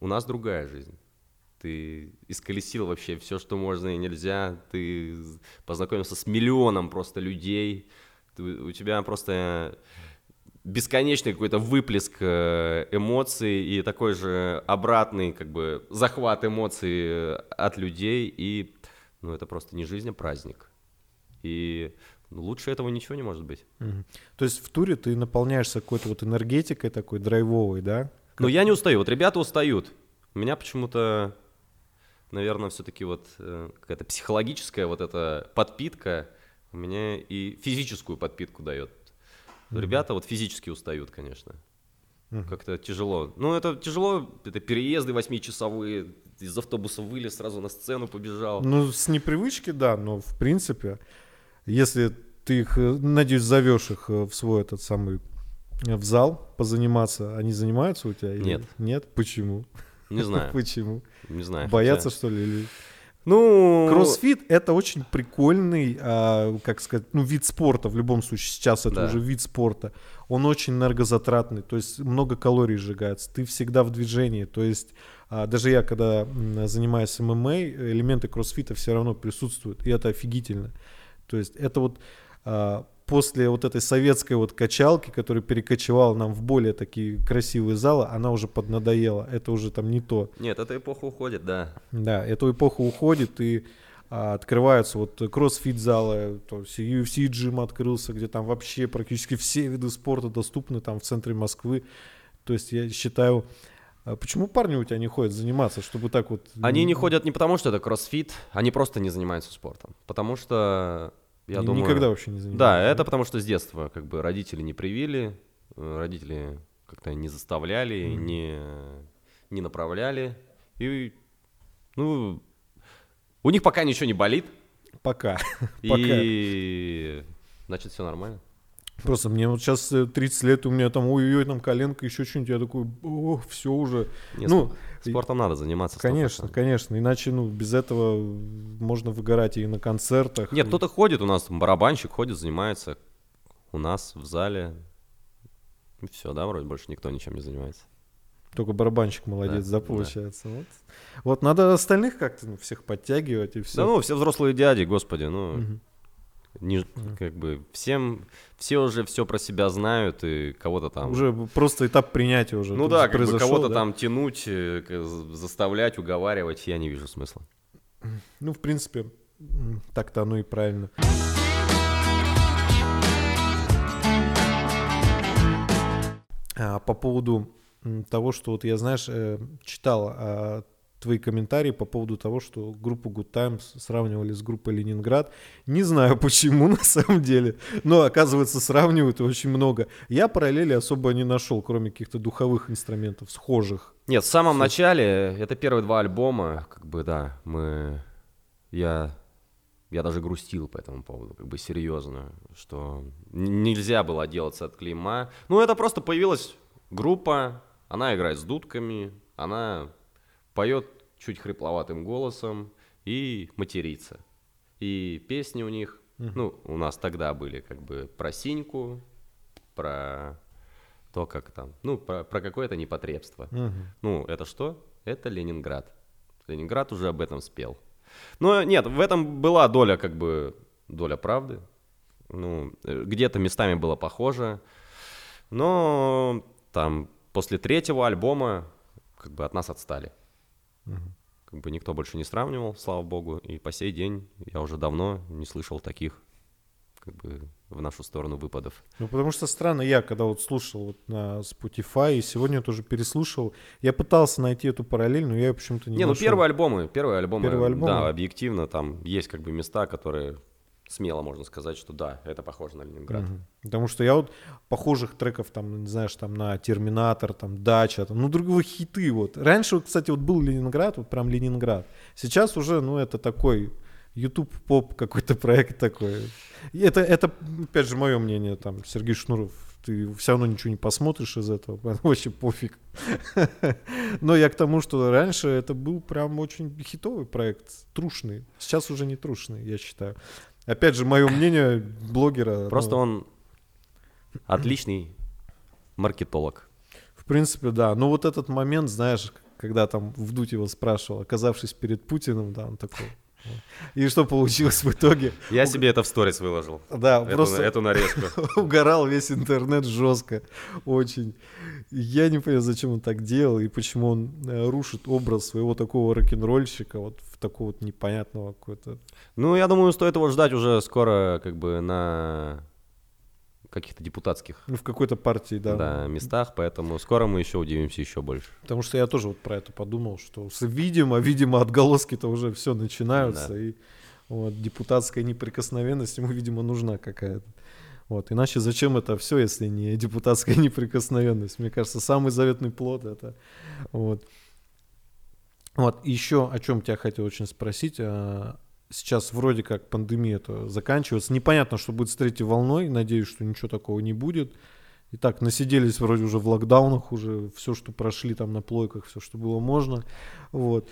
у нас другая жизнь. Ты исколесил вообще все, что можно и нельзя, ты познакомился с миллионом просто людей, у тебя просто... бесконечный какой-то выплеск эмоций и такой же обратный как бы захват эмоций от людей. И, ну, это просто не жизнь, а праздник. И лучше этого ничего не может быть. То есть в туре ты наполняешься какой-то вот энергетикой такой драйвовой, да? Ну, я не устаю. Вот ребята устают. У меня почему-то, наверное, все-таки вот какая-то психологическая вот эта подпитка мне и физическую подпитку дает. Ребята вот физически устают, конечно. Как-то тяжело. Ну, это тяжело, это переезды 8-часовые, из автобуса вылез, сразу на сцену побежал. Ну, с непривычки, да, но в принципе, если ты их, надеюсь, зовешь их в свой этот самый, в зал позаниматься, они занимаются у тебя? Или... Нет. Нет? Почему? Не знаю. Почему? Не знаю. Боятся, что ли, или... Ну, кроссфит — это очень прикольный, как сказать, ну, вид спорта, в любом случае, сейчас это уже вид спорта. Он очень энергозатратный, то есть много калорий сжигается, ты всегда в движении, то есть даже я, когда занимаюсь ММА, элементы кроссфита все равно присутствуют, и это офигительно. То есть это вот после вот этой советской вот качалки, которая перекочевала нам в более такие красивые залы, она уже поднадоела. Это уже там не то. Нет, эта эпоха уходит, да. Да, эта эпоха уходит, и открываются вот кроссфит-залы, то есть UFC-джим открылся, где там вообще практически все виды спорта доступны там в центре Москвы. То есть я считаю... Почему парни у тебя не ходят заниматься, чтобы так вот... Они не ходят не потому, что это кроссфит, они просто не занимаются спортом. Потому что, я думаю... Никогда вообще не занимаются. Да, это потому что с детства как бы родители не привили, родители как-то не заставляли, не направляли. И, ну, у них пока ничего не болит. Пока. И, значит, все нормально. Просто мне вот сейчас 30 лет, у меня там ой-ой-ой, там коленка, еще что-нибудь, я такой, о, все уже. Нет, ну, спортом надо заниматься. Конечно, конечно, иначе ну, без этого можно выгорать и на концертах. Нет, кто-то ходит, у нас там барабанщик ходит, занимается у нас в зале. И все, да, вроде больше никто ничем не занимается. Только барабанщик молодец, да, получается. Да. Вот надо остальных как-то ну, всех подтягивать и все. Да ну, все взрослые дяди, господи, ну... Угу. Не, как бы всем, все уже все про себя знают, и кого-то там... Уже просто этап принятия уже. Ну да, как бы кого-то там тянуть, заставлять, уговаривать, я не вижу смысла. Ну, в принципе, так-то оно и правильно. По поводу того, что вот я, знаешь, читал... твои комментарии по поводу того, что группу Good Times сравнивали с группой Ленинград. Не знаю, почему на самом деле, но, оказывается, сравнивают очень много. Я параллели особо не нашел, кроме каких-то духовых инструментов, схожих. Нет, в самом начале, это первые два альбома, как бы, да, я даже грустил по этому поводу, как бы серьезно, что нельзя было отделаться от клейма. Ну, это просто появилась группа, она играет с дудками, она... поет чуть хрипловатым голосом и матерится. И песни у них, ну, у нас тогда были как бы про синьку, про то, как там, ну, про какое-то непотребство. Ну, это что? Это Ленинград. Ленинград уже об этом спел. Но нет, в этом была доля как бы, доля правды. Ну, где-то местами было похоже. Но там после третьего альбома как бы от нас отстали. Как бы никто больше не сравнивал, слава богу, и по сей день я уже давно не слышал таких, как бы, в нашу сторону выпадов. Ну, потому что странно, я когда вот слушал вот на Spotify, и сегодня тоже переслушал, я пытался найти эту параллель, но я почему-то не нашел. Не, ну первые альбомы, да, объективно, там есть как бы места, которые... Смело можно сказать, что да, это похоже на Ленинград. Потому что я вот похожих треков, там, не знаешь, там на Терминатор, там Дача, там, ну, другого хиты. Вот. Раньше, кстати, вот был Ленинград, вот прям Ленинград. Сейчас уже, ну, это такой YouTube-поп какой-то проект такой. И это, опять же, мое мнение, там, Сергей Шнуров, ты все равно ничего не посмотришь из этого, вообще пофиг. Но я к тому, что раньше это был прям очень хитовый проект, трушный. Сейчас уже не трушный, я считаю. Опять же, мое мнение блогера... Просто он отличный маркетолог. В принципе, да. Но вот этот момент, знаешь, когда там Вдудь его спрашивал, оказавшись перед Путиным, да, он такой... И что получилось в итоге? Я себе это в сторис выложил. Да, просто... Эту нарезку. Угорал весь интернет жестко. Очень. Я не понимаю, зачем он так делал и почему он рушит образ своего такого рок-н-ролльщика вот в такого вот непонятного какой-то... Ну, я думаю, стоит его ждать уже скоро как бы на каких-то депутатских... Ну, в какой-то партии, да. Да, местах, поэтому скоро мы еще удивимся еще больше. Потому что я тоже вот про это подумал, что видимо, отголоски-то уже все начинаются, да. И вот, депутатская неприкосновенность ему, видимо, нужна какая-то. Вот, иначе зачем это все, если не депутатская неприкосновенность? Мне кажется, самый заветный плод это. Вот. Еще о чем тебя хотел очень спросить. Сейчас вроде как пандемия-то заканчивается. Непонятно, что будет с третьей волной. Надеюсь, что ничего такого не будет. И так насиделись вроде уже в локдаунах, уже все, что прошли там на плойках, все, что было можно. Вот.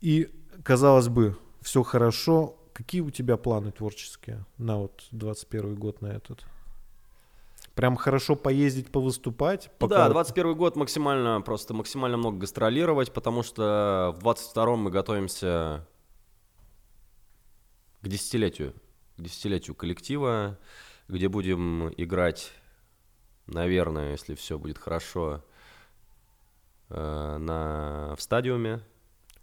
И, казалось бы, все хорошо. Какие у тебя планы творческие на вот 21 год, на этот? Прям хорошо поездить, повыступать? Да, 21 год максимально много гастролировать, потому что в 22-м мы готовимся к десятилетию коллектива, где будем играть, наверное, если все будет хорошо, в стадиуме.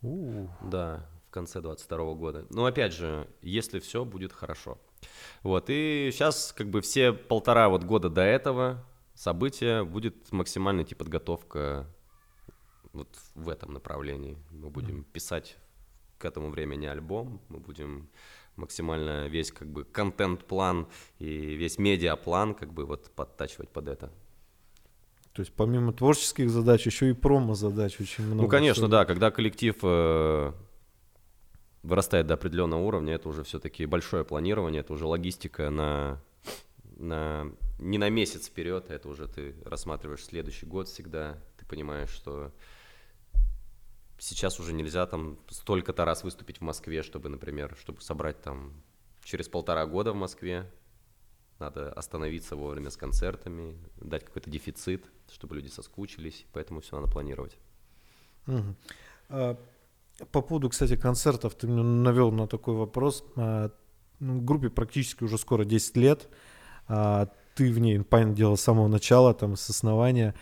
Да, в конце 22 года. Но опять же, если все будет хорошо. Вот, и сейчас как бы все полтора вот года до этого события будет максимально идти подготовка вот в этом направлении. Мы будем писать к этому времени альбом, мы будем максимально весь как бы контент-план и весь медиаплан как бы вот подтачивать под это. То есть помимо творческих задач еще и промо-задач очень много. Ну, конечно, всего. Да, когда коллектив вырастает до определенного уровня, это уже все-таки большое планирование, это уже логистика не на месяц вперед, это уже ты рассматриваешь следующий год всегда, ты понимаешь, что сейчас уже нельзя там столько-то раз выступить в Москве, чтобы, например, чтобы собрать там через полтора года в Москве, надо остановиться вовремя с концертами, дать какой-то дефицит, чтобы люди соскучились, поэтому все надо планировать. Угу. По поводу, кстати, концертов, ты меня навел на такой вопрос. Группе практически уже скоро 10 лет, ты в ней, понятное дело, с самого начала, там, с основания.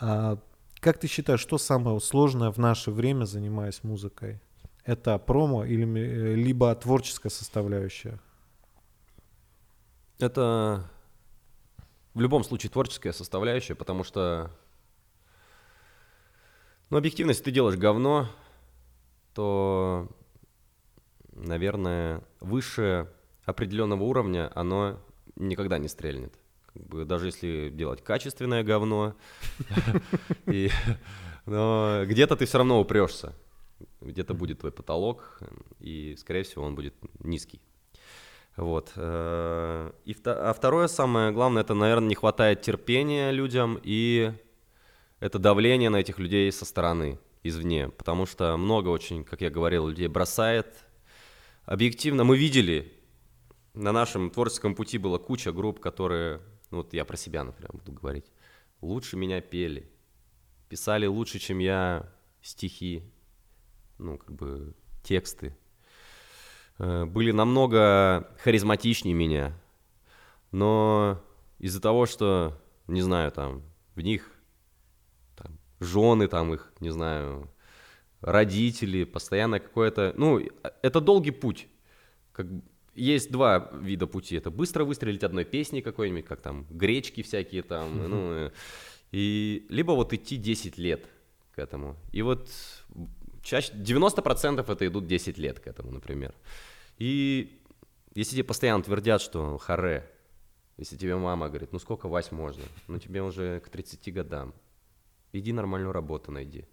Как ты считаешь, что самое сложное в наше время, занимаясь музыкой? Это промо или либо творческая составляющая? Это в любом случае творческая составляющая, потому что, объективно, если ты делаешь говно, то, наверное, выше определенного уровня оно никогда не стрельнет. Даже если делать качественное говно, но где-то ты все равно упрешься, где-то будет твой потолок, и, скорее всего, он будет низкий. Вот. А второе самое главное, это, наверное, не хватает терпения людям, и это давление на этих людей со стороны, извне, потому что много очень, как я говорил, людей бросает. Объективно мы видели, на нашем творческом пути была куча групп, которые... вот я про себя, например, буду говорить. Лучше меня пели, писали лучше, чем я, стихи, тексты. Были намного харизматичнее меня. Но из-за того, что, не знаю, там, в них жены, там, их, не знаю, родители, постоянно какое-то... это долгий путь. Есть два вида пути. Это быстро выстрелить одной песней какой-нибудь, как там гречки всякие там. И либо вот идти 10 лет к этому. И вот чаще 90% это идут 10 лет к этому, например. И если тебе постоянно твердят, что харе, если тебе мама говорит, сколько Вась можно? Тебе уже к 30 годам. Иди нормальную работу найди.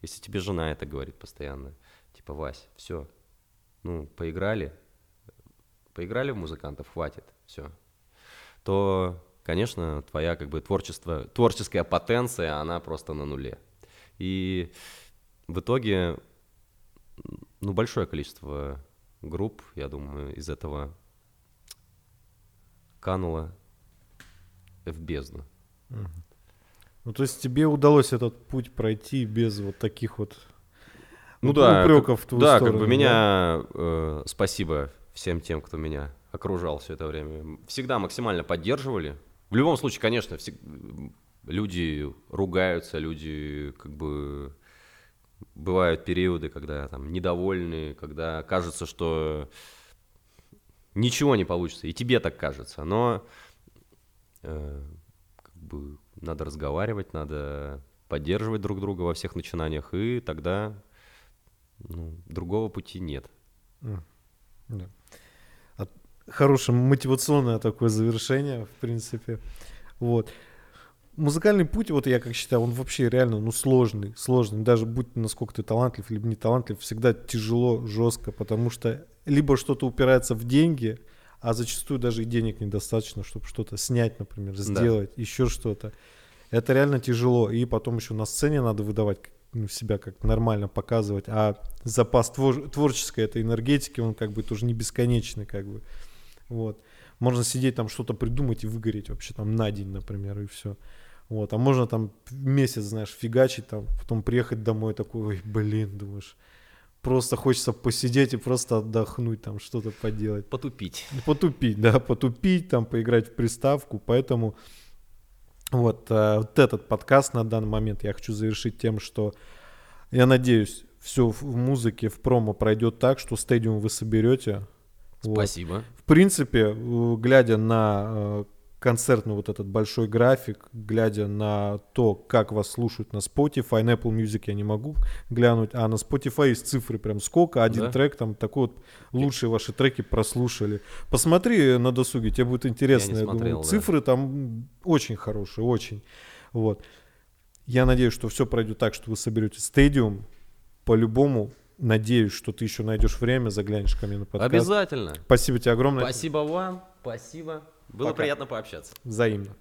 Если тебе жена это говорит постоянно, типа, Вась, все, поиграли в музыкантов, хватит, все, то, конечно, твоя творческая потенция, она просто на нуле. И в итоге, большое количество групп, я думаю, из этого кануло в бездну. То есть тебе удалось этот путь пройти без вот таких вот упреков в твою сторону. Да, меня спасибо всем тем, кто меня окружал все это время. Всегда максимально поддерживали. В любом случае, конечно, люди ругаются, люди бывают периоды, когда там недовольны, когда кажется, что ничего не получится, и тебе так кажется, но надо разговаривать, надо поддерживать друг друга во всех начинаниях, и тогда другого пути нет. Да. Хорошее мотивационное такое завершение, в принципе. Вот. Музыкальный путь, вот я как считаю, он вообще реально сложный. Даже будь насколько ты талантлив, либо не талантлив, всегда тяжело, жестко, потому что либо что-то упирается в деньги, а зачастую даже и денег недостаточно, чтобы что-то снять, например, сделать, еще что-то. Это реально тяжело. И потом еще на сцене надо выдавать себя, как нормально показывать. А запас творческой этой энергетики, он тоже не бесконечный. Вот. Можно сидеть там что-то придумать и выгореть вообще там на день, например, и все. Вот. А можно там месяц, фигачить, потом приехать домой такой, думаешь... просто хочется посидеть и просто отдохнуть, там что-то поделать. Потупить. Потупить, да, потупить, там поиграть в приставку, поэтому вот этот подкаст на данный момент я хочу завершить тем, что я надеюсь, все в музыке, в промо пройдет так, что стадиум вы соберете. Спасибо. Вот. В принципе, глядя на концертный вот этот большой график, глядя на то, как вас слушают на Spotify, на Apple Music я не могу глянуть, а на Spotify есть цифры прям сколько, один трек, там такой вот лучшие ваши треки прослушали. Посмотри на досуге, тебе будет интересно. Я думаю, цифры там очень хорошие, очень. Вот. Я надеюсь, что все пройдет так, что вы соберете стадиум. По-любому, надеюсь, что ты еще найдешь время, заглянешь ко мне на подкаст. Обязательно. Спасибо тебе огромное. Спасибо вам. Спасибо. Было приятно пообщаться. Взаимно.